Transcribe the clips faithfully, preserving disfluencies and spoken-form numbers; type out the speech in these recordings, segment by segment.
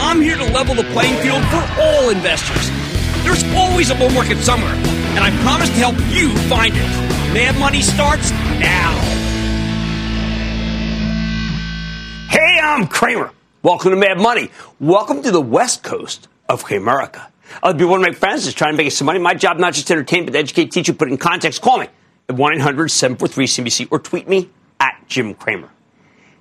I'm here to level the playing field for all investors. There's always a bull market somewhere, and I promise to help you find it. Mad Money starts now. Hey, I'm Cramer. Welcome to Mad Money. Welcome to the West Coast of Cramerica. I'll be one of my friends is trying to make some money. My job, not just to entertain, but to educate, teach you, put in context. Call me at one eight hundred seven four three C B C or tweet me at Jim Cramer.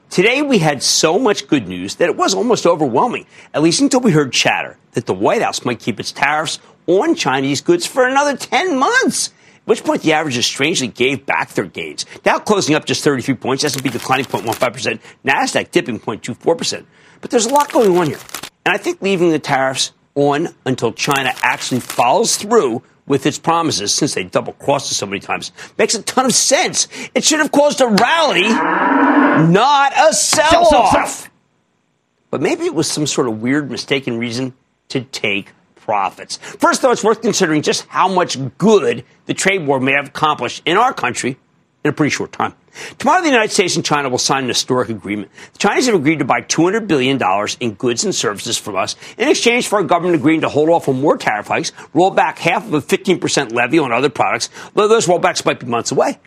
Today, we had so much good news that it was almost overwhelming, at least until we heard chatter that the White House might keep its tariffs on Chinese goods for another ten months. At which point the averages strangely gave back their gains. Dow closing up just thirty-three points, S and P declining zero point one five percent, NASDAQ dipping zero point two four percent. But there's a lot going on here. And I think leaving the tariffs on until China actually follows through with its promises, since they double-crossed it so many times, makes a ton of sense. It should have caused a rally, not a sell-off. Sell, sell, sell. But maybe it was some sort of weird, mistaken reason to take profits. First, though, it's worth considering just how much good the trade war may have accomplished in our country in a pretty short time. Tomorrow, the United States and China will sign an historic agreement. The Chinese have agreed to buy two hundred billion dollars in goods and services from us in exchange for our government agreeing to hold off on more tariff hikes, roll back half of a fifteen percent levy on other products, though those rollbacks might be months away.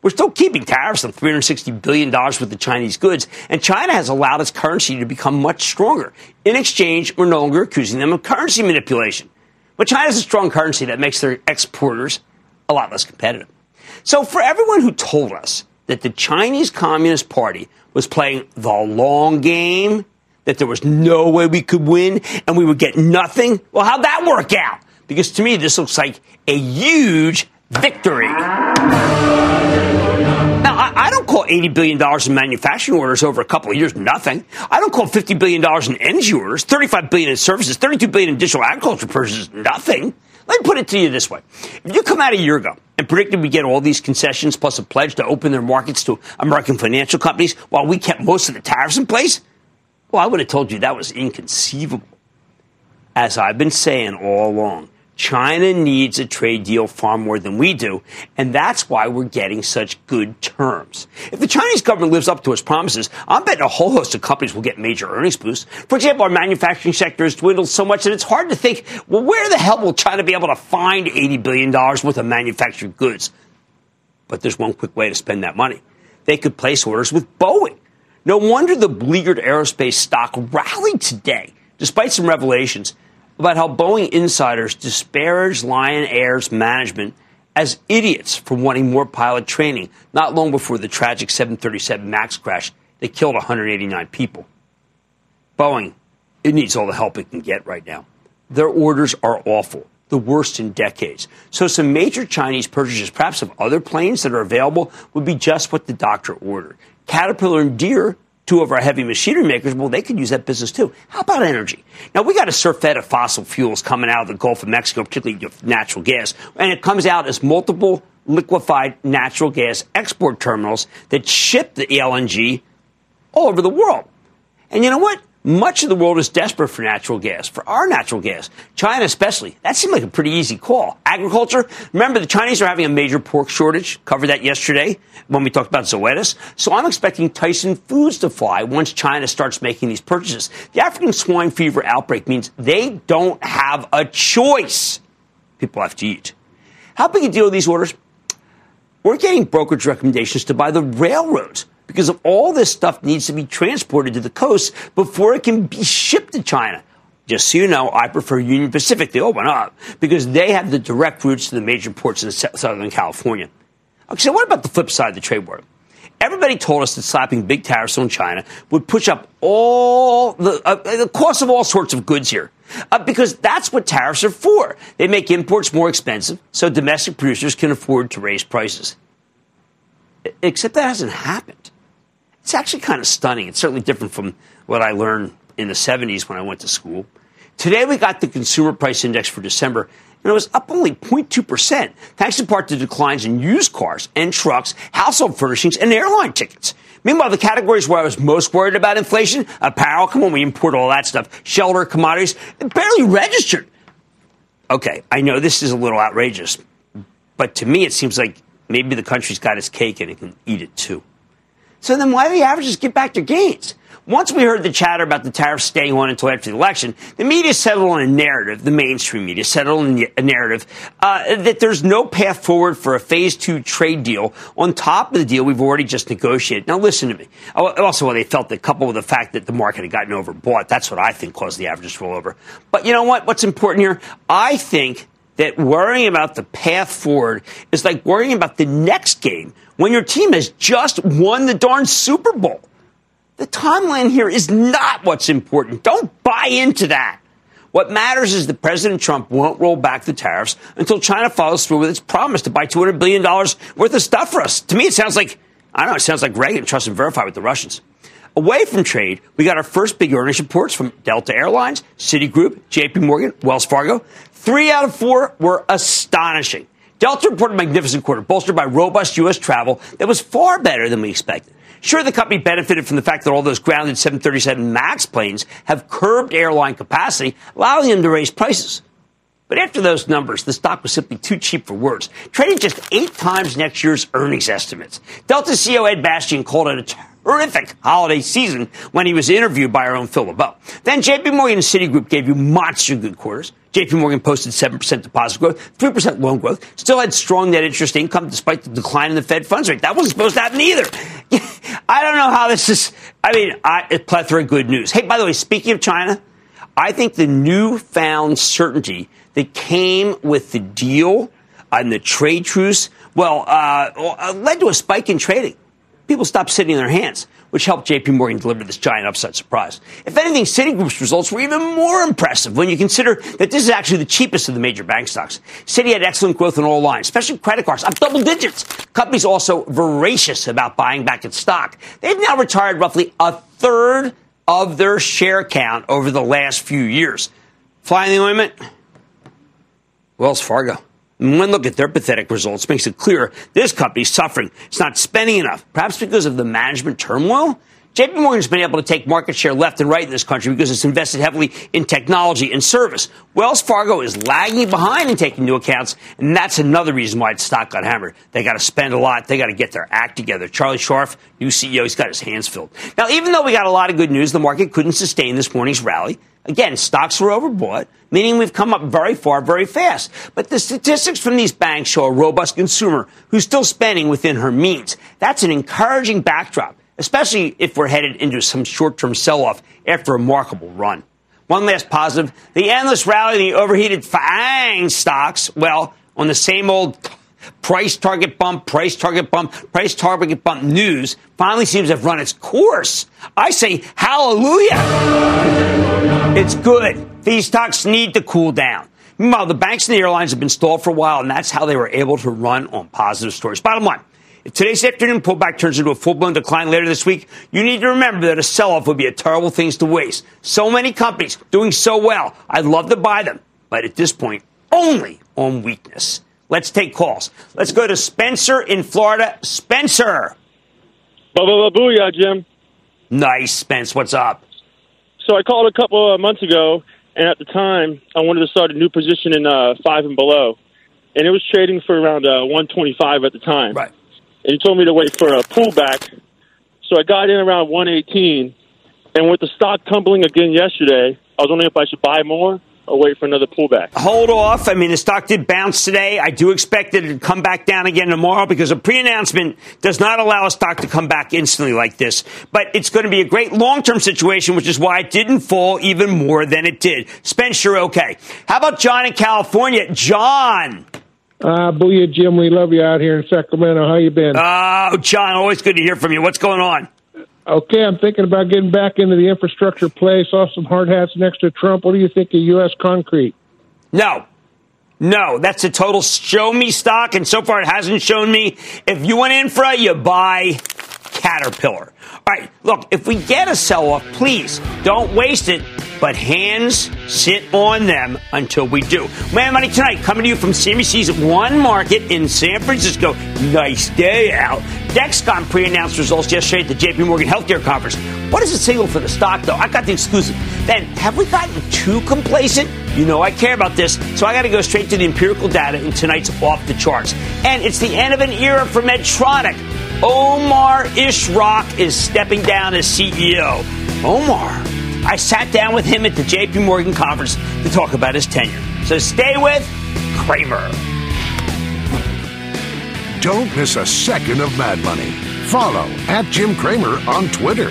We're still keeping tariffs on three hundred sixty billion dollars worth of Chinese goods, and China has allowed its currency to become much stronger. In exchange, we're no longer accusing them of currency manipulation. But China has a strong currency that makes their exporters a lot less competitive. So for everyone who told us that the Chinese Communist Party was playing the long game, that there was no way we could win and we would get nothing, well, how'd that work out? Because to me, this looks like a huge victory. Now, I don't call eighty billion dollars in manufacturing orders over a couple of years nothing. I don't call fifty billion dollars in energy orders, thirty-five billion dollars in services, thirty-two billion dollars in digital agriculture purchases nothing. Let me put it to you this way. If you come out a year ago and predicted we get all these concessions plus a pledge to open their markets to American financial companies while we kept most of the tariffs in place, well, I would have told you that was inconceivable. As I've been saying all along, China needs a trade deal far more than we do, and that's why we're getting such good terms. If the Chinese government lives up to its promises, I'm betting a whole host of companies will get major earnings boosts. For example, our manufacturing sector has dwindled so much that it's hard to think, well, where the hell will China be able to find eighty billion dollars worth of manufactured goods? But there's one quick way to spend that money. They could place orders with Boeing. No wonder the beleaguered aerospace stock rallied today, despite some revelations about how Boeing insiders disparaged Lion Air's management as idiots for wanting more pilot training not long before the tragic seven thirty-seven MAX crash that killed one hundred eighty-nine people. Boeing, it needs all the help it can get right now. Their orders are awful, the worst in decades. So some major Chinese purchases, perhaps of other planes that are available, would be just what the doctor ordered. Caterpillar and Deere, two of our heavy machinery makers, well, they could use that business too. How about energy? Now, we got a surfeit of fossil fuels coming out of the Gulf of Mexico, particularly natural gas, and it comes out as multiple liquefied natural gas export terminals that ship the L N G all over the world. And you know what? Much of the world is desperate for natural gas, for our natural gas, China especially. That seemed like a pretty easy call. Agriculture, remember the Chinese are having a major pork shortage. Covered that yesterday when we talked about Zoetis. So I'm expecting Tyson Foods to fly once China starts making these purchases. The African swine fever outbreak means they don't have a choice. People have to eat. How big a deal are these orders? We're getting brokerage recommendations to buy the railroads, because of all this stuff needs to be transported to the coast before it can be shipped to China. Just so you know, I prefer Union Pacific. They all went up because they have the direct routes to the major ports in Southern California. Okay, so what about the flip side of the trade war? Everybody told us that slapping big tariffs on China would push up all the, uh, the cost of all sorts of goods here, uh, because that's what tariffs are for. They make imports more expensive so domestic producers can afford to raise prices. Except that hasn't happened. It's actually kind of stunning. It's certainly different from what I learned in the seventies when I went to school. Today, we got the Consumer Price Index for December, and it was up only zero point two percent, thanks in part to declines in used cars and trucks, household furnishings, and airline tickets. Meanwhile, the categories where I was most worried about inflation, apparel, come on, we import all that stuff, shelter, commodities, it barely registered. Okay, I know this is a little outrageous, but to me, it seems like maybe the country's got its cake and it can eat it too. So then why do the averages get back their gains? Once we heard the chatter about the tariffs staying on until after the election, the media settled on a narrative, the mainstream media settled on a narrative, uh, that there's no path forward for a phase two trade deal on top of the deal we've already just negotiated. Now, listen to me. Also, well, they felt that coupled with the fact that the market had gotten overbought, that's what I think caused the averages to roll over. But you know what? What's important here? I think that worrying about the path forward is like worrying about the next game when your team has just won the darn Super Bowl. The timeline here is not what's important. Don't buy into that. What matters is that President Trump won't roll back the tariffs until China follows through with its promise to buy two hundred billion dollars worth of stuff for us. To me, it sounds like, I don't know, it sounds like Reagan, trust and verify with the Russians. Away from trade, we got our first big earnings reports from Delta Airlines, Citigroup, J P Morgan, Wells Fargo. Three out of four were astonishing. Delta reported a magnificent quarter, bolstered by robust U S travel that was far better than we expected. Sure, the company benefited from the fact that all those grounded seven thirty-seven MAX planes have curbed airline capacity, allowing them to raise prices. But after those numbers, the stock was simply too cheap for words, trading just eight times next year's earnings estimates. Delta C E O Ed Bastian called it a horrific holiday season when he was interviewed by our own Phil LeBeau. Then J P Morgan and Citigroup gave you monster good quarters. J P Morgan posted seven percent deposit growth, three percent loan growth, still had strong net interest income despite the decline in the Fed funds rate. That wasn't supposed to happen either. I don't know how this is. I mean, I, a plethora of good news. Hey, by the way, speaking of China, I think the newfound certainty that came with the deal and the trade truce, well, uh, led to a spike in trading. People stopped sitting on their hands, which helped J P Morgan deliver this giant upside surprise. If anything, Citigroup's results were even more impressive when you consider that this is actually the cheapest of the major bank stocks. Citi had excellent growth in all lines, especially credit cards, up double digits. Companies also voracious about buying back its stock. They've now retired roughly a third of their share count over the last few years. Flying the ointment? Wells Fargo. One look at their pathetic results makes it clear this company's suffering. It's not spending enough, perhaps because of the management turmoil. J P Morgan's been able to take market share left and right in this country because it's invested heavily in technology and service. Wells Fargo is lagging behind in taking new accounts, and that's another reason why its stock got hammered. They got to spend a lot. They got to get their act together. Charlie Scharf, new C E O, he's got his hands filled. Now, even though we got a lot of good news, the market couldn't sustain this morning's rally. Again, stocks were overbought, meaning we've come up very far, very fast. But the statistics from these banks show a robust consumer who's still spending within her means. That's an encouraging backdrop, especially if we're headed into some short-term sell-off after a remarkable run. One last positive, the endless rally in the overheated FAANG stocks, well, on the same old price target bump, price target bump, price target bump news, finally seems to have run its course. I say hallelujah. It's good. These stocks need to cool down. Meanwhile, the banks and the airlines have been stalled for a while, and that's how they were able to run on positive stories. Bottom line, if today's afternoon pullback turns into a full-blown decline later this week, you need to remember that a sell-off would be a terrible thing to waste. So many companies doing so well. I'd love to buy them, but at this point, only on weakness. Let's take calls. Let's go to Spencer in Florida. Spencer. Booyah, Jim. Nice, Spence. What's up? So I called a couple of months ago, and at the time, I wanted to start a new position in uh, five and below. And it was trading for around uh, one twenty-five at the time. Right. And he told me to wait for a pullback. So I got in around one eighteen. And with the stock tumbling again yesterday, I was wondering if I should buy more or wait for another pullback. Hold off. I mean, the stock did bounce today. I do expect it to come back down again tomorrow because a pre-announcement does not allow a stock to come back instantly like this. But it's going to be a great long-term situation, which is why it didn't fall even more than it did. Spence, you're okay. How about John in California? John. Uh, booyah, Jim. We love you out here in Sacramento. How you been? Oh, John, always good to hear from you. What's going on? Okay, I'm thinking about getting back into the infrastructure play. Saw some hard hats next to Trump. What do you think of U S concrete? No. No, that's a total show-me stock, and so far it hasn't shown me. If you want infra, you buy Caterpillar. All right, look, if we get a sell-off, please don't waste it, but hands sit on them until we do. Mad Money tonight coming to you from C N B C's One Market in San Francisco. Nice day out. Dexcom pre-announced results yesterday at the J P Morgan Healthcare Conference. What does it signal for the stock, though? I got the exclusive. Then, have we gotten too complacent? You know I care about this, so I got to go straight to the empirical data in tonight's Off the Charts. And it's the end of an era for Medtronic. Omar Ishrak is stepping down as C E O. Omar. I sat down with him at the J P Morgan conference to talk about his tenure. So stay with Cramer. Don't miss a second of Mad Money. Follow at Jim Cramer on Twitter.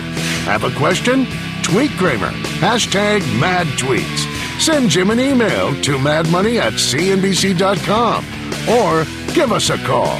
Have a question? Tweet Cramer. Hashtag Mad Tweets. Send Jim an email to madmoney at C N B C dot com or give us a call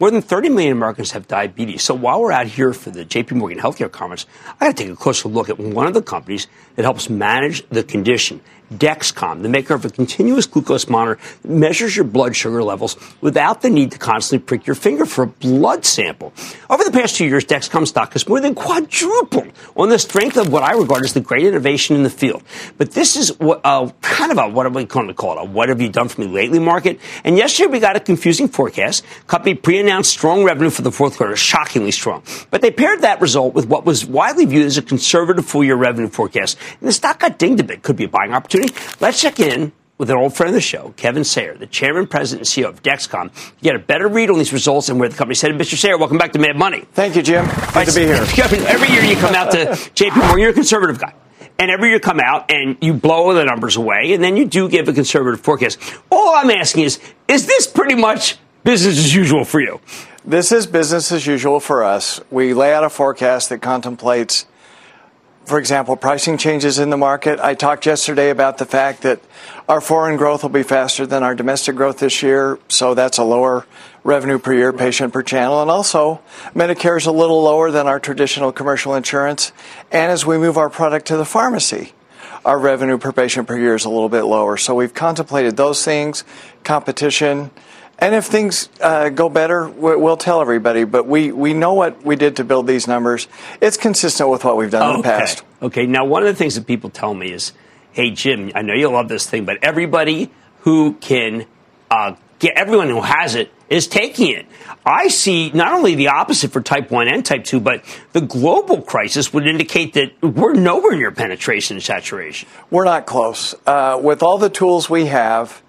More than thirty million Americans have diabetes. So while we're out here for the J P Morgan Healthcare Conference, I got to take a closer look at one of the companies that helps manage the condition, Dexcom, the maker of a continuous glucose monitor that measures your blood sugar levels without the need to constantly prick your finger for a blood sample. Over the past two years, Dexcom stock has more than quadrupled on the strength of what I regard as the great innovation in the field. But this is what, uh, kind of a, what are we going to call it, a what have you done for me lately market. And yesterday we got a confusing forecast. Company pre-announced strong revenue for the fourth quarter, shockingly strong. But they paired that result with what was widely viewed as a conservative full-year revenue forecast. And the stock got dinged a bit. Could be a buying opportunity. Let's check in with an old friend of the show, Kevin Sayer, the chairman, president, and C E O of Dexcom, to get a better read on these results and where the company's headed. Mister Sayer, welcome back to Mad Money. Thank you, Jim. Nice right, to be here. Kevin, every year you come out to J P Morgan, you're a conservative guy. And every year you come out and you blow the numbers away, and then you do give a conservative forecast. All I'm asking is, is this pretty much business as usual for you? This is business as usual for us. We lay out a forecast that contemplates, for example, pricing changes in the market. I talked yesterday about the fact that our foreign growth will be faster than our domestic growth this year, so that's a lower revenue per year, patient per channel. And also, Medicare is a little lower than our traditional commercial insurance. And as we move our product to the pharmacy, our revenue per patient per year is a little bit lower. So we've contemplated those things, competition. And if things uh, go better, we'll tell everybody. But we, we know what we did to build these numbers. It's consistent with what we've done okay. in the past. Okay. Now, one of the things that people tell me is, hey, Jim, I know you love this thing, but everybody who can uh, get everyone who has it is taking it. I see not only the opposite for type one and type two, but the global crisis would indicate that we're nowhere near penetration and saturation. We're not close. Uh, with all the tools we have,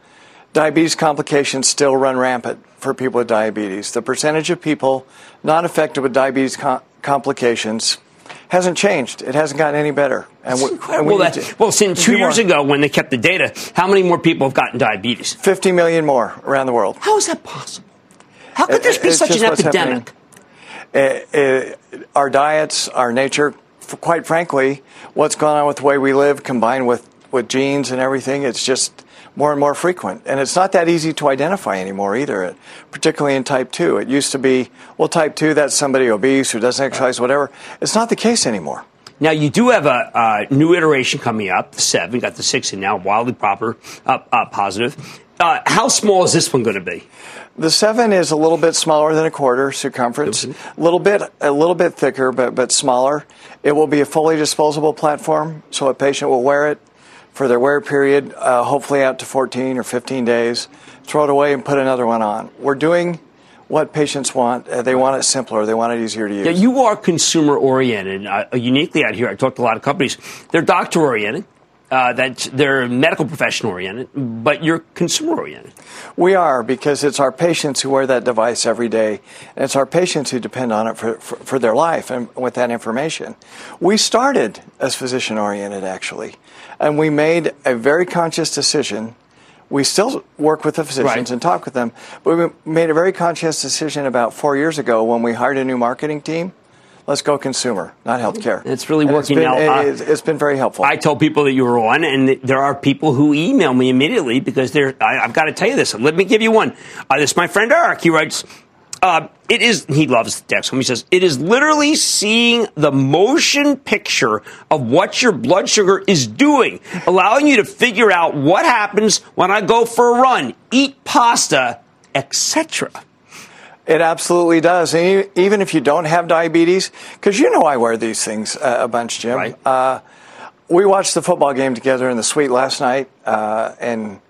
diabetes complications still run rampant for people with diabetes. The percentage of people not affected with diabetes com- complications hasn't changed. It hasn't gotten any better. And we, and we well, that, to, well, since two years more. ago when they kept the data, how many more people have gotten diabetes? fifty million more around the world. How is that possible? How could there be such an epidemic? It, it, our diets, our nature, quite frankly, what's going on with the way we live combined with, with genes and everything, it's just more and more frequent. And it's not that easy to identify anymore either, it, particularly in type two. It used to be, well, type two, that's somebody obese who doesn't exercise, whatever. It's not the case anymore. Now, you do have a uh, new iteration coming up, the seven, got the six, and now wildly proper, uh, uh, positive. Uh, how small is this one going to be? The seven is a little bit smaller than a quarter circumference, a little bit a little bit thicker, but but smaller. It will be a fully disposable platform, so a patient will wear it for their wear period, uh, hopefully out to fourteen or fifteen days, throw it away and put another one on. We're doing what patients want. Uh, they want it simpler. They want it easier to use. Yeah, you are consumer-oriented, uh, uniquely out here. I talked to a lot of companies. They're doctor-oriented. Uh, that they're medical profession oriented, but you're consumer oriented. We are, because it's our patients who wear that device every day, and it's our patients who depend on it for, for, for their life and with that information. We started as physician oriented, actually, and we made a very conscious decision. We still work with the physicians right. and talk with them, but we made a very conscious decision about four years ago when we hired a new marketing team. Let's go consumer, not healthcare. It's really and working out. It's, uh, it's been very helpful. I told people that you were on, and there are people who email me immediately because they're. I, I've got to tell you this. Let me give you one. Uh, this is my friend Eric. He writes, uh, "It is." He loves Dexcom. He says, "It is literally seeing the motion picture of what your blood sugar is doing, allowing you to figure out what happens when I go for a run, eat pasta, et cetera" It absolutely does. And even if you don't have diabetes, because you know I wear these things uh, a bunch, Jim. Right. Uh, we watched the football game together in the suite last night, uh, and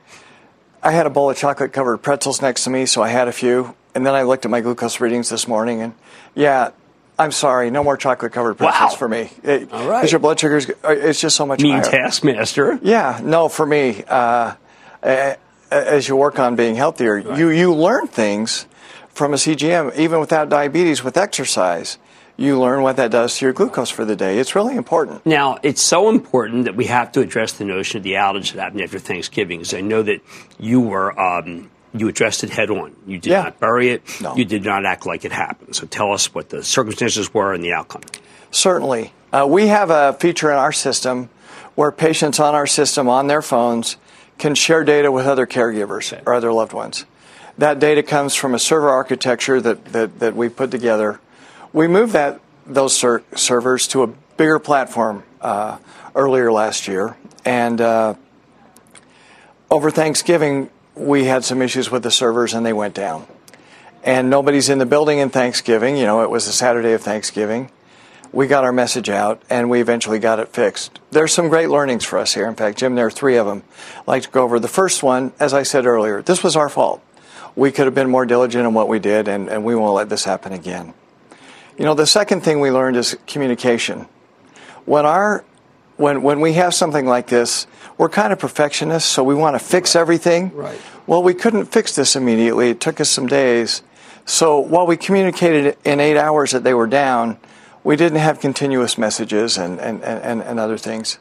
I had a bowl of chocolate-covered pretzels next to me, so I had a few. And then I looked at my glucose readings this morning, and yeah, I'm sorry, no more chocolate-covered pretzels wow. for me. It, All right. Because your blood sugars, it's just so much mean higher. Mean taskmaster. Yeah, no, for me, uh, as you work on being healthier, right. you, you learn things from a C G M, even without diabetes, with exercise, you learn what that does to your glucose for the day. It's really important. Now, it's so important that we have to address the notion of the outage that happened after Thanksgiving, because I know that you were um, you addressed it head on. You did yeah. not bury it. No. You did not act like it happened. So tell us what the circumstances were and the outcome. Certainly. Uh, we have a feature in our system where patients on our system, on their phones, can share data with other caregivers okay. or other loved ones. That data comes from a server architecture that, that, that we put together. We moved that those ser- servers to a bigger platform uh, earlier last year. And uh, over Thanksgiving, we had some issues with the servers, and they went down. And nobody's in the building in Thanksgiving. You know, it was the Saturday of Thanksgiving. We got our message out, and we eventually got it fixed. There's some great learnings for us here. In fact, Jim, there are three of them I'd like to go over. The first one, as I said earlier, this was our fault. We could have been more diligent in what we did, and, and we won't let this happen again. You know, the second thing we learned is communication. When our when when we have something like this, we're kind of perfectionists, so we want to fix right. everything. Right. Well, we couldn't fix this immediately. It took us some days. So while we communicated in eight hours that they were down, we didn't have continuous messages and, and, and, and other things.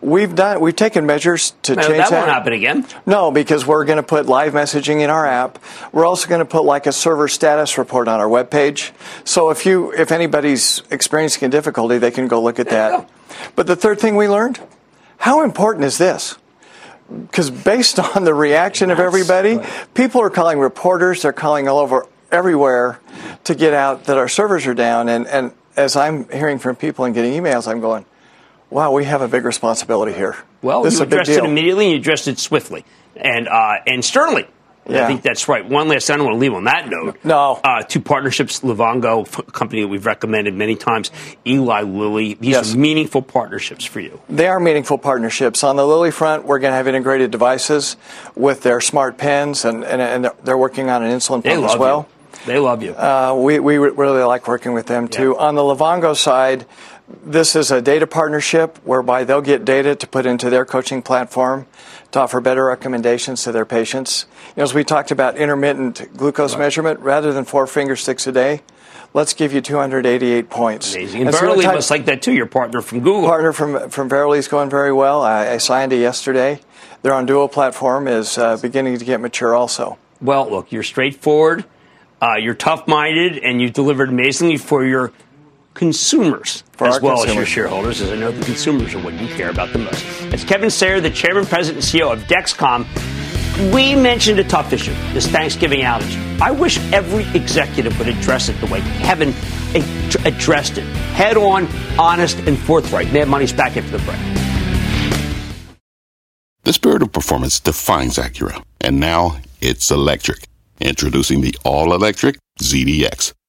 We've done. We've taken measures to now, change that. That won't happen again. No, because we're going to put live messaging in our app. We're also going to put like a server status report on our web page. So if you, if anybody's experiencing a difficulty, they can go look at there that. But the third thing we learned, how important is this? Because based on the reaction That's of everybody, right. people are calling reporters. They're calling all over, everywhere, to get out that our servers are down. And and as I'm hearing from people and getting emails, I'm going, wow, we have a big responsibility here. Well, this you addressed it immediately and you addressed it swiftly and uh, and sternly. Yeah. I think that's right. One last thing I don't want to leave on that note. No. Uh, two partnerships, Livongo, a company that we've recommended many times, Eli Lilly. These yes. are meaningful partnerships for you. They are meaningful partnerships. On the Lilly front, we're going to have integrated devices with their smart pens, and, and, and they're working on an insulin pen as well. You. They love you. Uh, we, we really like working with them, too. Yeah. On the Livongo side, this is a data partnership whereby they'll get data to put into their coaching platform to offer better recommendations to their patients. You know, as we talked about intermittent glucose right. measurement, rather than four finger sticks a day, let's give you two hundred eighty-eight points. Amazing. And, and Verily was like that, too, your partner from Google. Partner from, from Verily is going very well. I, I signed it yesterday. Their Onduo platform is uh, beginning to get mature also. Well, look, you're straightforward, uh, you're tough-minded, and you delivered amazingly for your consumers, for as well consumers. as your shareholders, as I know the consumers are what you care about the most. It's Kevin Sayer, the chairman, president, and C E O of Dexcom. We mentioned a tough issue, this Thanksgiving outage. I wish every executive would address it the way Kevin ad- addressed it. Head on, honest, and forthright. Mad Money's back after the break. The spirit of performance defines Acura, and now it's electric. Introducing the all-electric Z D X.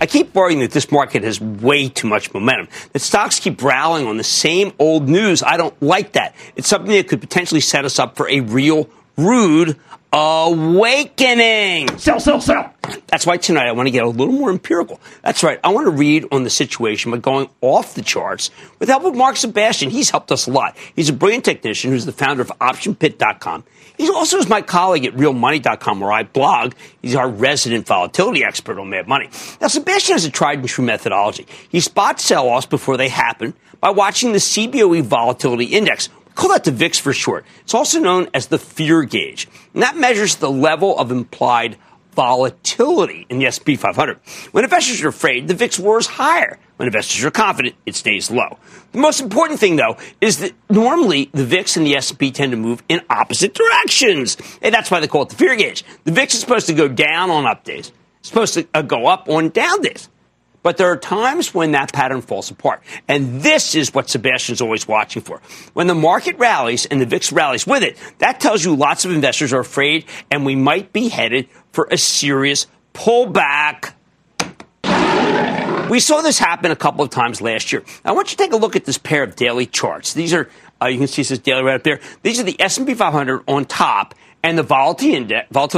I keep worrying that this market has way too much momentum, that stocks keep rallying on the same old news. I don't like that. It's something that could potentially set us up for a real rude awakening. Sell, sell, sell. That's why tonight I want to get a little more empirical. That's right. I want to read on the situation by going off the charts with the help of Mark Sebastian. He's helped us a lot. He's a brilliant technician who's the founder of Option Pit dot com. He also is my colleague at Real Money dot com, where I blog. He's our resident volatility expert on Mad Money. Now, Sebastian has a tried and true methodology. He spots sell-offs before they happen by watching the C B O E Volatility Index. Call that the V I X for short. It's also known as the fear gauge. And that measures the level of implied volatility in the S and P five hundred. When investors are afraid, the V I X roars higher. When investors are confident, it stays low. The most important thing, though, is that normally the V I X and the S and P tend to move in opposite directions. And that's why they call it the fear gauge. The V I X is supposed to go down on up days. It's supposed to uh, go up on down days. But there are times when that pattern falls apart. And this is what Sebastian's always watching for. When the market rallies and the V I X rallies with it, that tells you lots of investors are afraid and we might be headed for a serious pullback. We saw this happen a couple of times last year. I want you to take a look at this pair of daily charts. These are, uh, you can see this daily right up there. These are the S and P five hundred on top and the volatility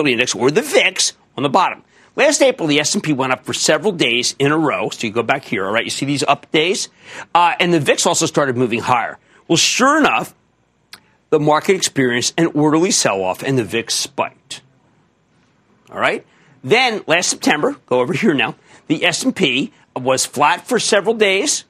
index, or the V I X, on the bottom. Last April, the S and P went up for several days in a row. So you go back here, all right? You see these up days? Uh, and the V I X also started moving higher. Well, sure enough, the market experienced an orderly sell-off and the V I X spiked. All right. Then last September, go over here now, the S and P was flat for several days,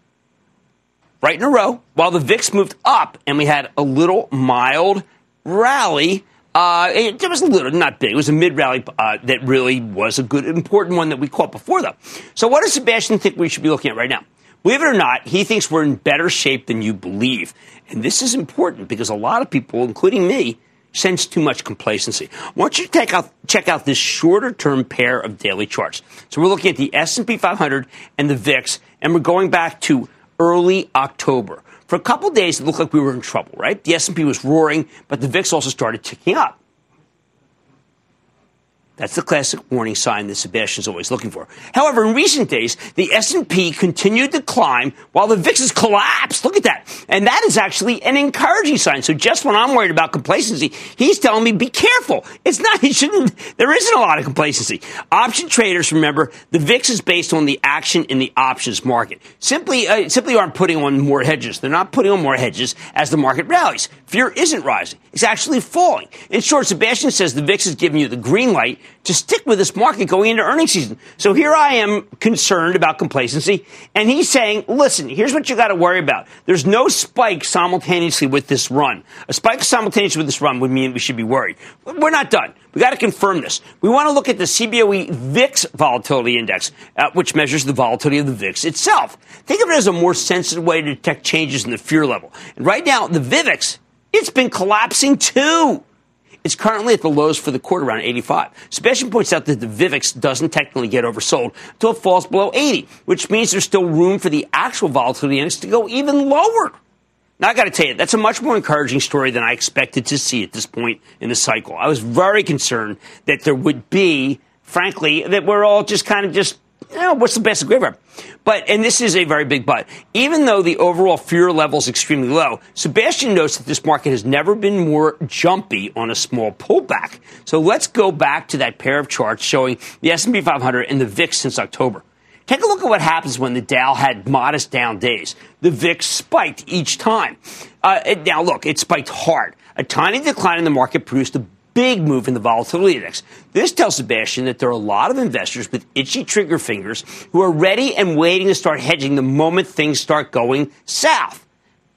right in a row, while the V I X moved up and we had a little mild rally. Uh, it, it was a little, not big. It was a mid-rally uh, that really was a good, important one that we caught before, though. So what does Sebastian think we should be looking at right now? Believe it or not, he thinks we're in better shape than you believe. And this is important because a lot of people, including me, sense too much complacency. Why don't you take out, check out this shorter-term pair of daily charts? So we're looking at the S and P five hundred and the V I X, and we're going back to early October. For a couple of days, it looked like we were in trouble, right? The S and P was roaring, but the V I X also started ticking up. That's the classic warning sign that Sebastian's always looking for. However, in recent days, the S and P continued to climb while the V I X has collapsed. Look at that. And that is actually an encouraging sign. So just when I'm worried about complacency, he's telling me be careful. It's not, it shouldn't, there isn't a lot of complacency. Option traders, remember, the V I X is based on the action in the options market. Simply, uh, simply aren't putting on more hedges. They're not putting on more hedges as the market rallies. Fear isn't rising. It's actually falling. In short, Sebastian says the V I X is giving you the green light to stick with this market going into earnings season. So here I am concerned about complacency. And he's saying, listen, here's what you got to worry about. There's no spike simultaneously with this run. A spike simultaneously with this run would mean we should be worried. We're not done. We got to confirm this. We want to look at the C B O E V I X Volatility Index, uh, which measures the volatility of the V I X itself. Think of it as a more sensitive way to detect changes in the fear level. And right now, the V I X, it's been collapsing too. It's currently at the lows for the quarter, around eighty-five. Sebastian points out that the V I X doesn't technically get oversold until it falls below eighty, which means there's still room for the actual volatility index to go even lower. Now, I got to tell you, that's a much more encouraging story than I expected to see at this point in the cycle. I was very concerned that there would be, frankly, that we're all just kind of just, you know, what's the best graveyard? But, and this is a very big but, even though the overall fear level is extremely low, Sebastian notes that this market has never been more jumpy on a small pullback. So let's go back to that pair of charts showing the S and P five hundred and the V I X since October. Take a look at what happens when the Dow had modest down days. The V I X spiked each time. Uh, it, now, look, it spiked hard. A tiny decline in the market produced a big move in the volatility index. This tells Sebastian that there are a lot of investors with itchy trigger fingers who are ready and waiting to start hedging the moment things start going south.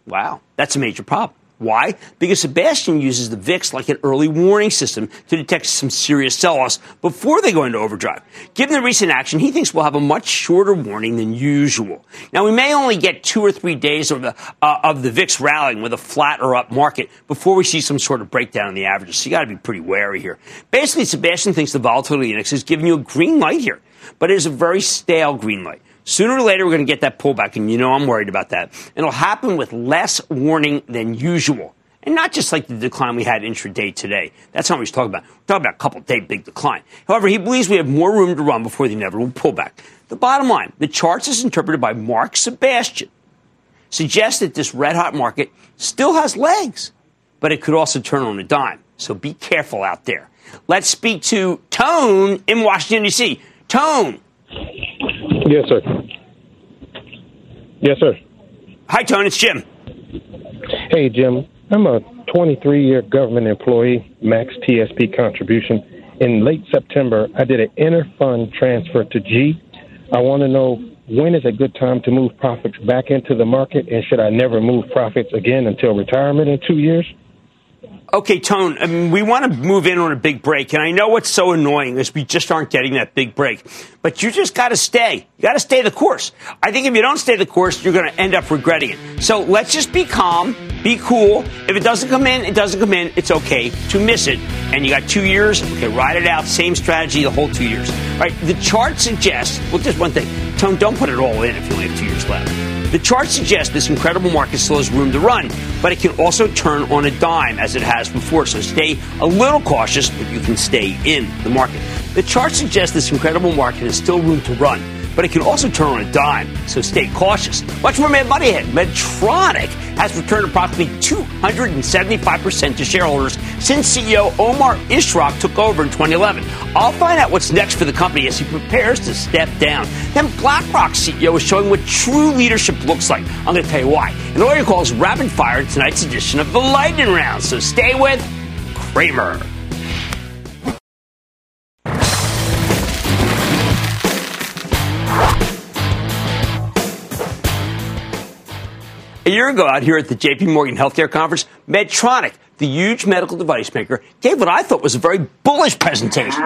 Wow, that's a major problem. Why? Because Sebastian uses the V I X like an early warning system to detect some serious sell-offs before they go into overdrive. Given the recent action, he thinks we'll have a much shorter warning than usual. Now, we may only get two or three days of the, uh, of the V I X rallying with a flat or up market before we see some sort of breakdown in the averages. So you got to be pretty wary here. Basically, Sebastian thinks the volatility index is giving you a green light here, but it is a very stale green light. Sooner or later, we're going to get that pullback, and you know I'm worried about that. And it'll happen with less warning than usual, and not just like the decline we had intraday today. That's not what he's talking about. We're talking about a couple-day big decline. However, he believes we have more room to run before the inevitable pullback. The bottom line, the charts as interpreted by Mark Sebastian suggests that this red-hot market still has legs, but it could also turn on a dime. So be careful out there. Let's speak to Tone in Washington, D C. Tone. Yes, sir. Yes, sir. Hi, Tony. It's Jim. Hey, Jim. I'm a twenty-three-year government employee, max T S P contribution. In late September, I did an inter-fund transfer to G. I want to know, when is a good time to move profits back into the market, and should I never move profits again until retirement in two years? Okay, Tone, I mean, we want to move in on a big break, and I know what's so annoying is we just aren't getting that big break. But you just got to stay. You got to stay the course. I think if you don't stay the course, you're going to end up regretting it. So let's just be calm, be cool. If it doesn't come in, it doesn't come in. It's okay to miss it. And you got two years. Okay, ride it out. Same strategy the whole two years. All right, the chart suggests, well, just one thing. Tone, don't put it all in if you only have two years left. The chart suggests this incredible market still has room to run, but it can also turn on a dime as it has before. So stay a little cautious, but you can stay in the market. The chart suggests this incredible market has still room to run, but it can also turn on a dime, so stay cautious. Much more Mad Money ahead. Medtronic has returned approximately two hundred seventy-five percent to shareholders since C E O Omar Ishrak took over in twenty eleven. I'll find out what's next for the company as he prepares to step down. Then BlackRock C E O is showing what true leadership looks like. I'm going to tell you why. And all your calls rapid fire in tonight's edition of the Lightning Round. So stay with Cramer. A year ago out here at the J P Morgan Healthcare Conference, Medtronic, the huge medical device maker, gave what I thought was a very bullish presentation.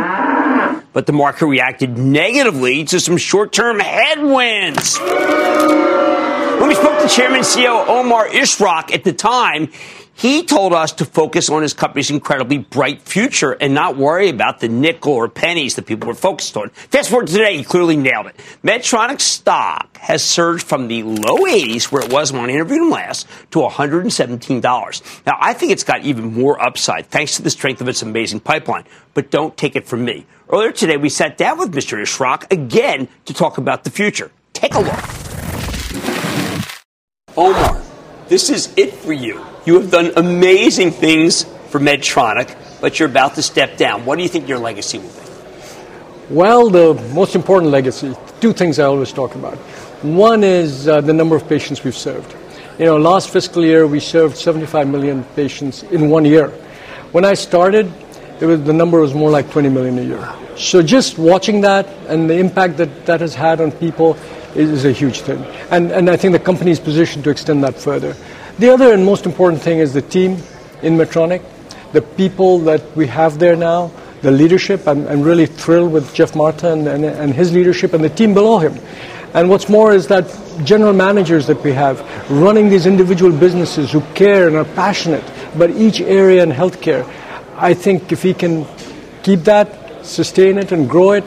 But the market reacted negatively to some short-term headwinds. When we spoke to Chairman and C E O Omar Ishrak at the time, he told us to focus on his company's incredibly bright future and not worry about the nickel or pennies that people were focused on. Fast forward to today, he clearly nailed it. Medtronic's stock has surged from the low eighties, where it was when I interviewed him last, to one hundred seventeen dollars. Now, I think it's got even more upside thanks to the strength of its amazing pipeline. But don't take it from me. Earlier today, we sat down with Mister Ishrak again to talk about the future. Take a look. Omar, this is it for you. You have done amazing things for Medtronic, but you're about to step down. What do you think your legacy will be? Well, the most important legacy, two things I always talk about. One is uh, the number of patients we've served. You know, last fiscal year, we served seventy-five million patients in one year. When I started, it was, the number was more like twenty million a year. So just watching that and the impact that that has had on people is a huge thing. And, and I think the company's positioned to extend that further. The other and most important thing is the team in Medtronic, the people that we have there now, the leadership. I'm, I'm really thrilled with Jeff Martha and, and, and his leadership and the team below him. And what's more is that general managers that we have running these individual businesses who care and are passionate about each area in healthcare. I think if he can keep that, sustain it, and grow it,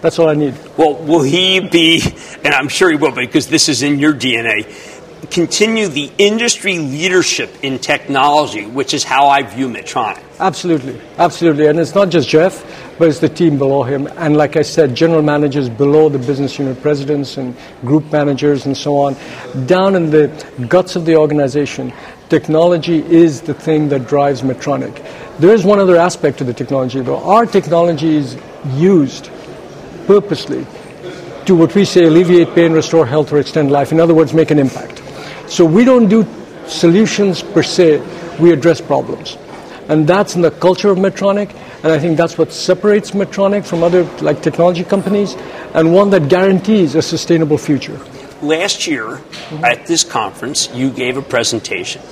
that's all I need. Well, will he be, and I'm sure he will be, because this is in your D N A, continue the industry leadership in technology, which is how I view Medtronic? Absolutely. Absolutely. And it's not just Jeff, but it's the team below him. And like I said, general managers below the business unit presidents and group managers and so on. Down in the guts of the organization, technology is the thing that drives Medtronic. There is one other aspect to the technology, though. Our technology is used purposely to what we say alleviate pain, restore health, or extend life. In other words, make an impact. So we don't do solutions per se, we address problems. And that's in the culture of Medtronic, and I think that's what separates Medtronic from other like technology companies, and one that guarantees a sustainable future. Last year, mm-hmm. at this conference, you gave a presentation.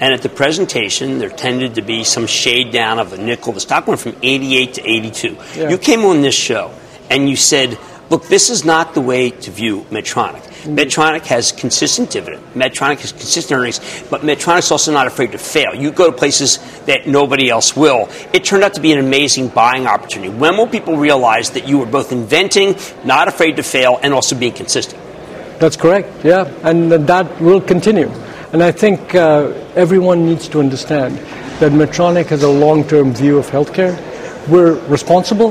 And at the presentation, there tended to be some shade down of a nickel. The stock went from eighty-eight to eighty-two. Yeah. You came on this show, and you said, look, this is not the way to view Medtronic. Medtronic has consistent dividend. Medtronic has consistent earnings, but Medtronic's also not afraid to fail. You go to places that nobody else will. It turned out to be an amazing buying opportunity. When will people realize that you were both inventing, not afraid to fail, and also being consistent? That's correct, yeah, and that will continue. And I think uh, everyone needs to understand that Medtronic has a long-term view of healthcare. We're responsible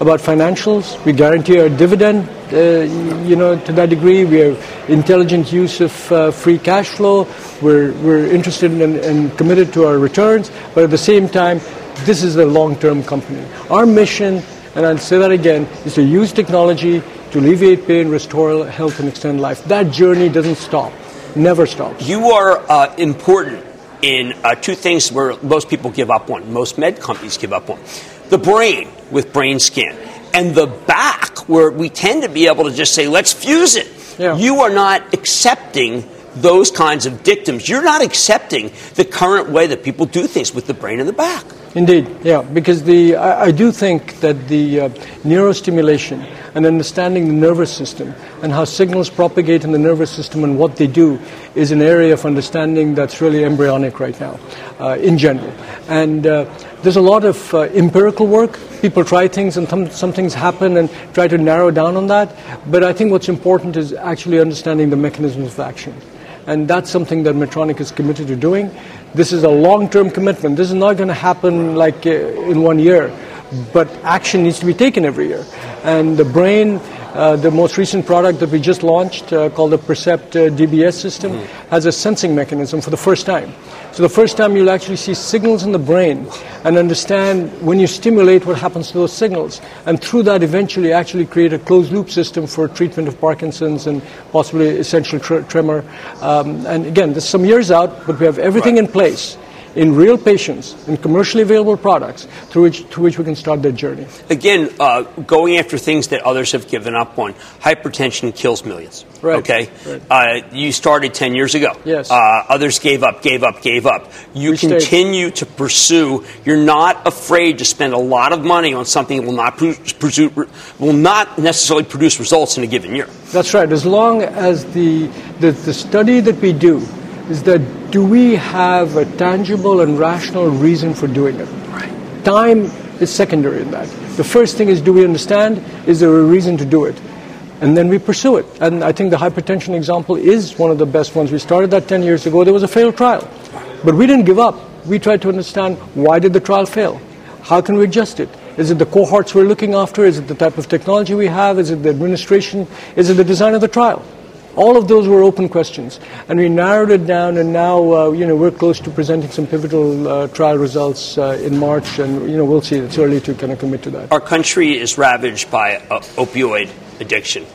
about financials. We guarantee our dividend, uh, you know, to that degree. We have intelligent use of uh, free cash flow. We're, we're interested in, and committed to our returns. But at the same time, this is a long-term company. Our mission, and I'll say that again, is to use technology to alleviate pain, restore health, and extend life. That journey doesn't stop, never stops. You are uh, important in uh, two things where most people give up on, most med companies give up on. The brain with brain scan, and the back where we tend to be able to just say, let's fuse it. Yeah. You are not accepting those kinds of dictums. You're not accepting the current way that people do things with the brain and the back. Indeed, yeah, because the I, I do think that the uh, neurostimulation and understanding the nervous system and how signals propagate in the nervous system and what they do is an area of understanding that's really embryonic right now, uh, in general. And uh, there's a lot of uh, empirical work. People try things and th- some things happen and try to narrow down on that. But I think what's important is actually understanding the mechanisms of action. And that's something that Medtronic is committed to doing. This is a long-term commitment. This is not going to happen like uh, in one year. But action needs to be taken every year. And the brain Uh, the most recent product that we just launched, uh, called the Percept uh, D B S system, mm-hmm. has a sensing mechanism for the first time. So the first time you'll actually see signals in the brain and understand when you stimulate what happens to those signals. And through that, eventually actually create a closed-loop system for treatment of Parkinson's and possibly essential tr- tremor. Um, and again, this is some years out, but we have everything right. in place. In real patients, in commercially available products, through which, through which we can start their journey. Again, uh, going after things that others have given up on. Hypertension kills millions. Right. Okay? Right. Uh, you started ten years ago. Yes. Uh, others gave up, gave up, gave up. You we continue stayed. to pursue. You're not afraid to spend a lot of money on something that will not, pr- pr- will not necessarily produce results in a given year. That's right. As long as the the, the study that we do is that do we have a tangible and rational reason for doing it? Right. Time is secondary in that. The first thing is, do we understand? Is there a reason to do it? And then we pursue it. And I think the hypertension example is one of the best ones. We started that ten years ago. There was a failed trial. But we didn't give up. We tried to understand, why did the trial fail? How can we adjust it? Is it the cohorts we're looking after? Is it the type of technology we have? Is it the administration? Is it the design of the trial? All of those were open questions, and we narrowed it down, and now uh, you know, we're close to presenting some pivotal uh, trial results uh, in March, and you know, we'll see. It's early to kind of commit to that. Our country is ravaged by uh, opioid addiction,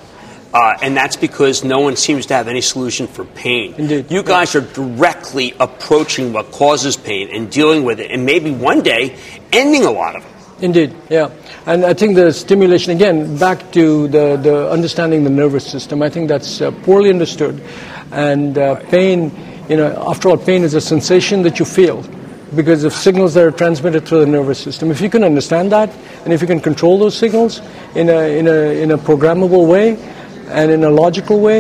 uh, and that's because no one seems to have any solution for pain. Indeed. You guys yeah. are directly approaching what causes pain and dealing with it, and maybe one day ending a lot of it. Indeed, yeah. And I think the stimulation, again, back to the, the understanding the nervous system, I think that's uh, poorly understood. And uh, pain, you know, after all, pain is a sensation that you feel because of signals that are transmitted through the nervous system. If you can understand that, and if you can control those signals in a, in a, in a programmable way and in a logical way,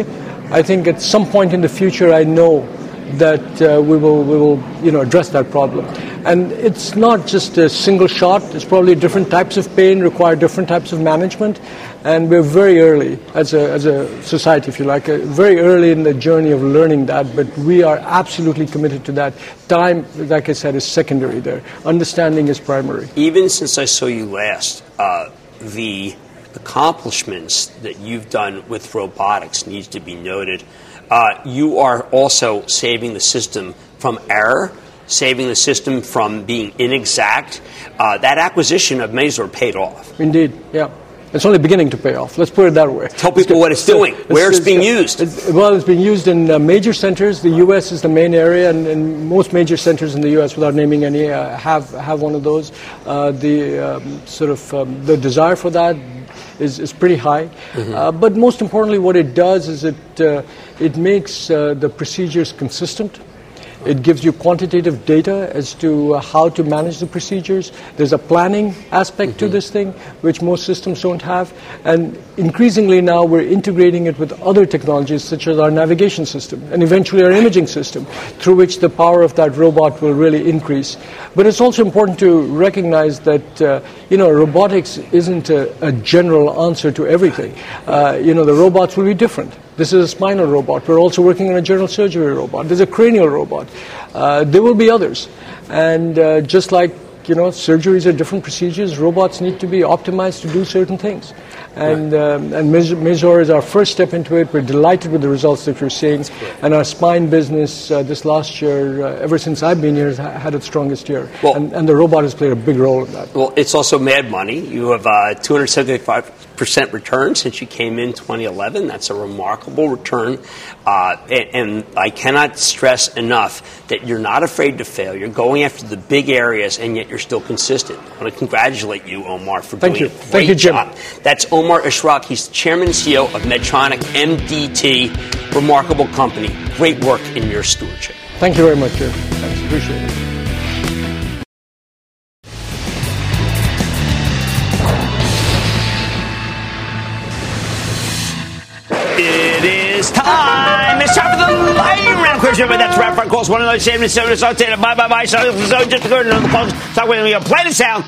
I think at some point in the future, I know that uh, we will, we will, you know, address that problem. And it's not just a single shot. It's probably different types of pain require different types of management. And we're very early as a, as a society, if you like, uh, very early in the journey of learning that. But we are absolutely committed to that. Time, like I said, is secondary there. Understanding is primary. Even since I saw you last, uh, the accomplishments that you've done with robotics needs to be noted. Uh, you are also saving the system from error, saving the system from being inexact. Uh, that acquisition of Mazor paid off. Indeed, yeah. It's only beginning to pay off. Let's put it that way. Tell people it's, what it's doing, it's, where it's, it's being it's, used. It's, well, it's being used in uh, major centers. The U S is the main area, and, and most major centers in the U S, without naming any, uh, have have one of those. Uh, the um, sort of um, the desire for that is, is pretty high. Mm-hmm. Uh, but most importantly, what it does is it uh, it makes uh, the procedures consistent. It gives you quantitative data as to uh, how to manage the procedures. There's a planning aspect mm-hmm. to this thing, which most systems don't have. And increasingly now we're integrating it with other technologies, such as our navigation system and eventually our imaging system, through which the power of that robot will really increase. But it's also important to recognize that uh, you know, robotics isn't a, a general answer to everything. Uh, you know, the robots will be different. This is a spinal robot. We're also working on a general surgery robot. There's a cranial robot. Uh, there will be others. And uh, just like, you know, surgeries are different procedures, robots need to be optimized to do certain things. And right. um, and Mazor is our first step into it. We're delighted with the results that we're seeing. And our spine business uh, this last year, uh, ever since I've been here, has had its strongest year. Well, and, and the robot has played a big role in that. Well, it's also Mad Money. You have uh, two hundred seventy-five percent return since you came in twenty eleven. That's a remarkable return. Uh, and, and I cannot stress enough that you're not afraid to fail. You're going after the big areas, and yet you're still consistent. I want to congratulate you, Omar, for Thank doing you. A great Thank you, Jim. Job. That's Omar Ishrak. He's the chairman and C E O of Medtronic, M D T. Remarkable company. Great work in your stewardship. Thank you very much, Jim. Thanks. Appreciate it. It is time. It's time for the lightning round question. That's wrap for our calls. One another, seven and seven. It's all ten. Bye, bye, bye. So, so just go to the phone. Stop waiting. We'll play the sound.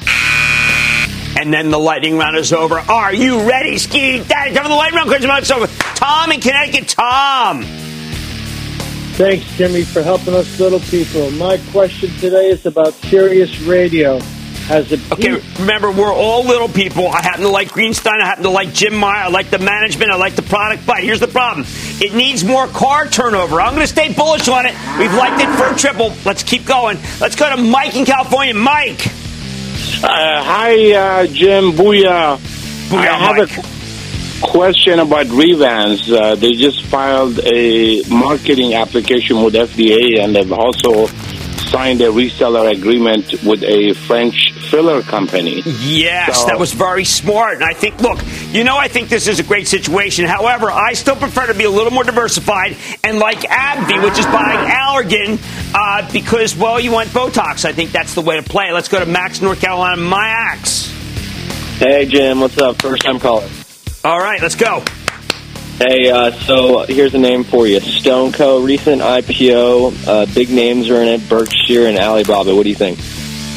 And then the lightning round is over. Are you ready, Ski Daddy? Time for the lightning round question. It's over. Tom in Connecticut. Tom. Thanks, Jimmy, for helping us little people. My question today is about Sirius Radio. has the okay, peak. Remember, we're all little people. I happen to like Greenstein. I happen to like Jim Meyer. I like the management. I like the product. But here's the problem. It needs more car turnover. I'm going to stay bullish on it. We've liked it for a triple. Let's keep going. Let's go to Mike in California. Mike. Uh, hi, uh, Jim. Booyah. Booyah, I have Mike. a question about Revance. Uh, they just filed a marketing application with F D A, and they've also signed a reseller agreement with a French filler company. Yes, so that was very smart. And I think, look, you know, I think this is a great situation. However, I still prefer to be a little more diversified and like AbbVie, which is buying Allergan, uh, because, well, you want Botox. I think that's the way to play. Let's go to Max, North Carolina. Max. Hey, Jim. What's up? First-time caller. All right, let's go. Hey, uh, so here's a name for you. Stoneco, recent I P O. Uh, big names are in it, Berkshire and Alibaba. What do you think?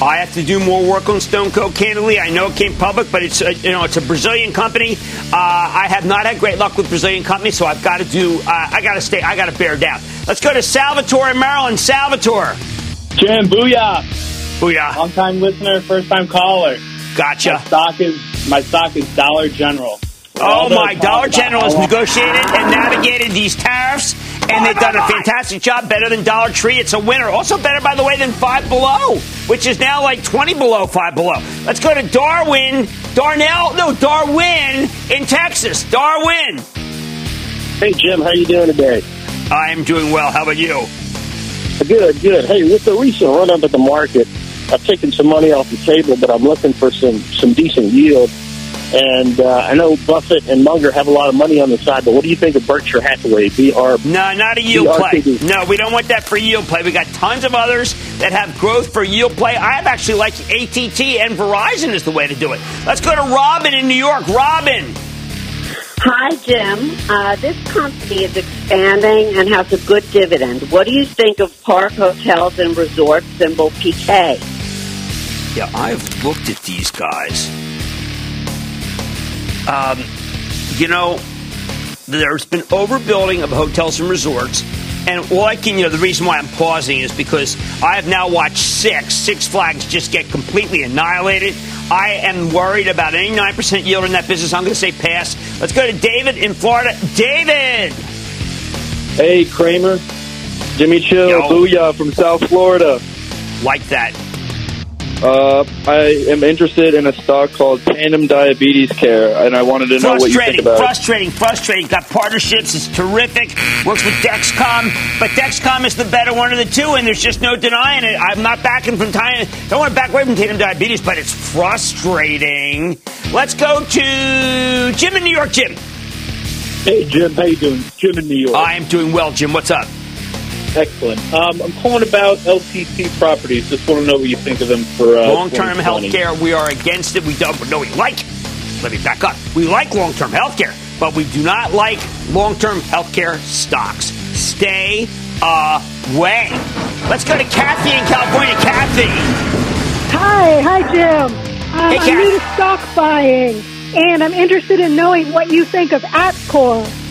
I have to do more work on Stoneco, candidly. I know it came public, but it's a, you know it's a Brazilian company. Uh, I have not had great luck with Brazilian companies, so I've got to do. Uh, I got to stay. I got to bear down. Let's go to Salvatore, Maryland. Salvatore. Jim, booyah! Booyah! Long-time listener, first-time caller. Gotcha. My stock is my stock is Dollar General. Oh, my. Dollar General has negotiated and navigated these tariffs, and they've done a fantastic job, better than Dollar Tree. It's a winner. Also better, by the way, than Five Below, which is now like twenty below, Five Below. Let's go to Darwin, Darnell, no, Darwin in Texas. Darwin. Hey, Jim, how you doing today? I am doing well. How about you? Good, good. Hey, with the recent run-up at the market, I've taken some money off the table, but I'm looking for some, some decent yield. And uh, I know Buffett and Munger have a lot of money on the side, but what do you think of Berkshire Hathaway? B R No, not a yield B R T D. Play. No, we don't want that for yield play. We got tons of others that have growth for yield play. I have actually liked A T and T and Verizon is the way to do it. Let's go to Robin in New York. Robin. Hi, Jim. Uh, this company is expanding and has a good dividend. What do you think of Park Hotels and Resorts, symbol P K? Yeah, I've looked at these guys. Um, you know, there's been overbuilding of hotels and resorts. And all I can, you know, the reason why I'm pausing is because I have now watched six, Six Flags just get completely annihilated. I am worried about any nine percent yield in that business. I'm going to say pass. Let's go to David in Florida. David! Hey, Cramer. Jimmy Chill. Yo. Booyah from South Florida. Like that. Uh, I am interested in a stock called Tandem Diabetes Care, and I wanted to know what you think about it. Frustrating, frustrating, frustrating. Got partnerships. It's terrific. Works with Dexcom, but Dexcom is the better one of the two, and there's just no denying it. I'm not backing from Tandem. Don't want to back away from Tandem Diabetes, but it's frustrating. Let's go to Jim in New York. Jim. Hey, Jim. How you doing? Jim in New York. I am doing well, Jim. What's up? Excellent. Um, I'm calling about L T C Properties. Just want to know what you think of them for uh, long-term healthcare. We are against it. We don't know we like. Let me back up. We like long-term healthcare, but we do not like long-term healthcare stocks. Stay away. Let's go to Kathy in California. Kathy. Hi, hi, Jim. Um, hey, I'm new to stock buying, and I'm interested in knowing what you think of Atcor.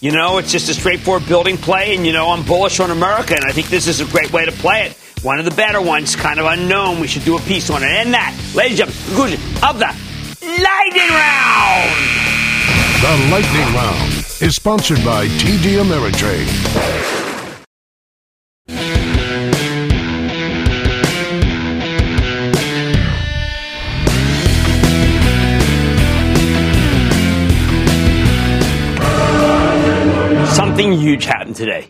You know, it's just a straightforward building play, and, you know, I'm bullish on America, and I think this is a great way to play it. One of the better ones, kind of unknown. We should do a piece on it. And that, ladies and gentlemen, conclusion of the Lightning Round. The Lightning Round is sponsored by T D Ameritrade. Something huge happened today.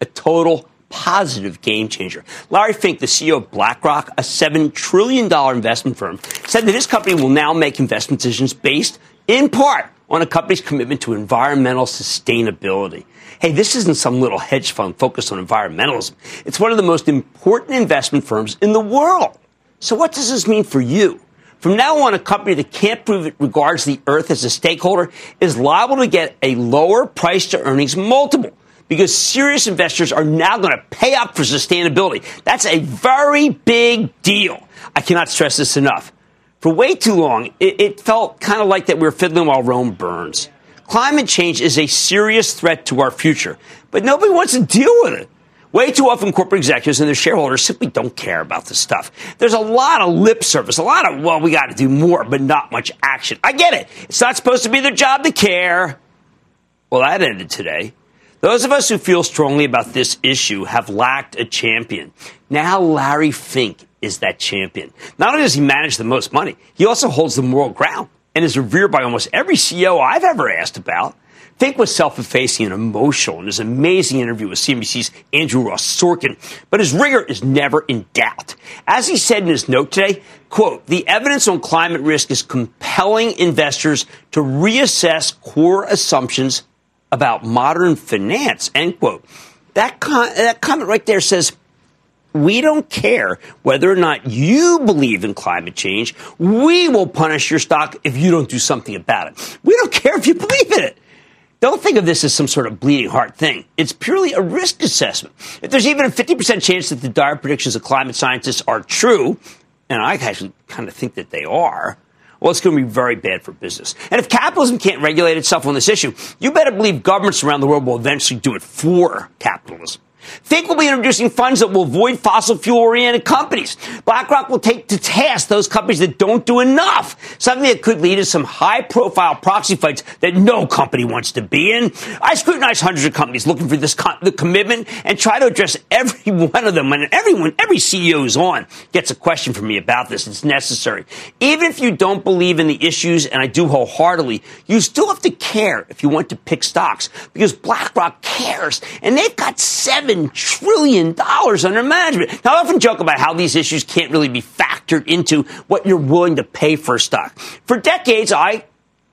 A total positive game changer. Larry Fink, the C E O of BlackRock, a seven trillion dollars investment firm, said that his company will now make investment decisions based, in part, on a company's commitment to environmental sustainability. Hey, this isn't some little hedge fund focused on environmentalism. It's one of the most important investment firms in the world. So what does this mean for you? From now on, a company that can't prove it regards the Earth as a stakeholder is liable to get a lower price-to-earnings multiple because serious investors are now going to pay up for sustainability. That's a very big deal. I cannot stress this enough. For way too long, it, it felt kind of like that we were fiddling while Rome burns. Climate change is a serious threat to our future, but nobody wants to deal with it. Way too often corporate executives and their shareholders simply don't care about this stuff. There's a lot of lip service, a lot of, well, we got to do more, but not much action. I get it. It's not supposed to be their job to care. Well, that ended today. Those of us who feel strongly about this issue have lacked a champion. Now Larry Fink is that champion. Not only does he manage the most money, he also holds the moral ground and is revered by almost every C E O I've ever asked about. Fink was self-effacing and emotional in his amazing interview with C N B C's Andrew Ross Sorkin, but his rigor is never in doubt. As he said in his note today, quote, the evidence on climate risk is compelling investors to reassess core assumptions about modern finance, end quote. That, con- that comment right there says, we don't care whether or not you believe in climate change. We will punish your stock if you don't do something about it. We don't care if you believe in it. Don't think of this as some sort of bleeding heart thing. It's purely a risk assessment. If there's even a fifty percent chance that the dire predictions of climate scientists are true, and I actually kind of think that they are, well, it's going to be very bad for business. And if capitalism can't regulate itself on this issue, you better believe governments around the world will eventually do it for capitalism. Fink will be introducing funds that will avoid fossil fuel-oriented companies. BlackRock will take to task those companies that don't do enough, something that could lead to some high-profile proxy fights that no company wants to be in. I scrutinize hundreds of companies looking for this co- the commitment and try to address every one of them. And everyone, every C E O who's on gets a question from me about this. It's necessary. Even if you don't believe in the issues, and I do wholeheartedly, you still have to care if you want to pick stocks, because BlackRock cares, and they've got seven trillion dollars under management. Now, I often joke about how these issues can't really be factored into what you're willing to pay for a stock. For decades, I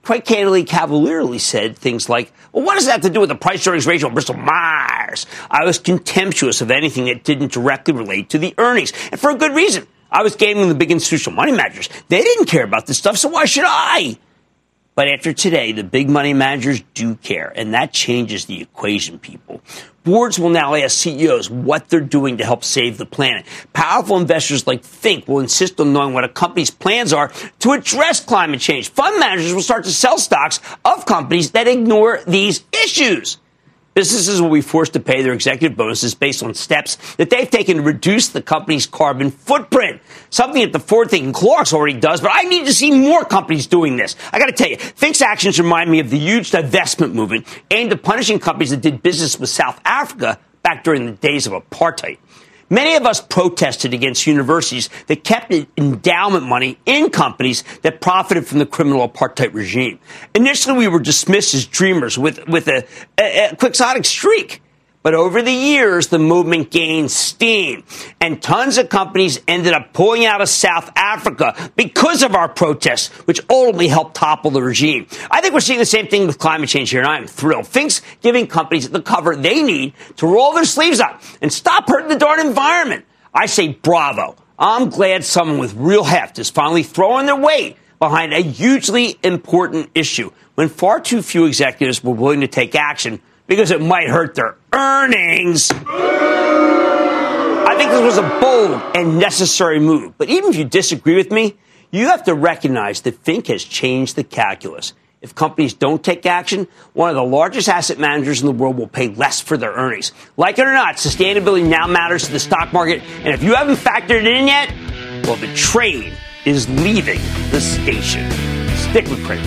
quite candidly, cavalierly said things like, well, what does that have to do with the price-earnings ratio of Bristol Myers? I was contemptuous of anything that didn't directly relate to the earnings, and for a good reason. I was gaming the big institutional money managers. They didn't care about this stuff, so why should I? But after today, the big money managers do care, and that changes the equation, people. Boards will now ask C E Os what they're doing to help save the planet. Powerful investors like Fink will insist on knowing what a company's plans are to address climate change. Fund managers will start to sell stocks of companies that ignore these issues. Businesses will be forced to pay their executive bonuses based on steps that they've taken to reduce the company's carbon footprint, something that the forward-thinking Clorox already does, but I need to see more companies doing this. I got to tell you, Fink's actions remind me of the huge divestment movement aimed at punishing companies that did business with South Africa back during the days of apartheid. Many of us protested against universities that kept endowment money in companies that profited from the criminal apartheid regime. Initially, we were dismissed as dreamers with, with a, a, a quixotic streak. But over the years, the movement gained steam, and tons of companies ended up pulling out of South Africa because of our protests, which ultimately helped topple the regime. I think we're seeing the same thing with climate change here, and I'm thrilled. Fink's giving companies the cover they need to roll their sleeves up and stop hurting the darn environment. I say bravo. I'm glad someone with real heft is finally throwing their weight behind a hugely important issue when far too few executives were willing to take action because it might hurt their earnings. I think this was a bold and necessary move. But even if you disagree with me, you have to recognize that Fink has changed the calculus. If companies don't take action, one of the largest asset managers in the world will pay less for their earnings. Like it or not, sustainability now matters to the stock market. And if you haven't factored it in yet, well, the train is leaving the station. Stick with Cramer.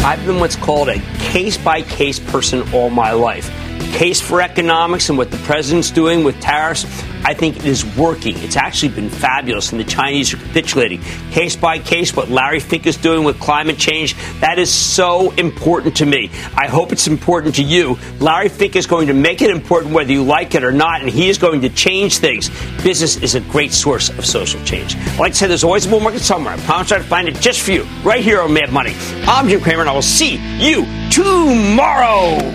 I've been what's called a case-by-case person all my life. Case for economics and what the president's doing with tariffs. I think it is working. It's actually been fabulous, and the Chinese are capitulating. Case by case, what Larry Fink is doing with climate change, that is so important to me. I hope it's important to you. Larry Fink is going to make it important whether you like it or not, and he is going to change things. Business is a great source of social change. Like I said, there's always a bull market somewhere. I promise I'll find it just for you, right here on Mad Money. I'm Jim Cramer, and I will see you tomorrow.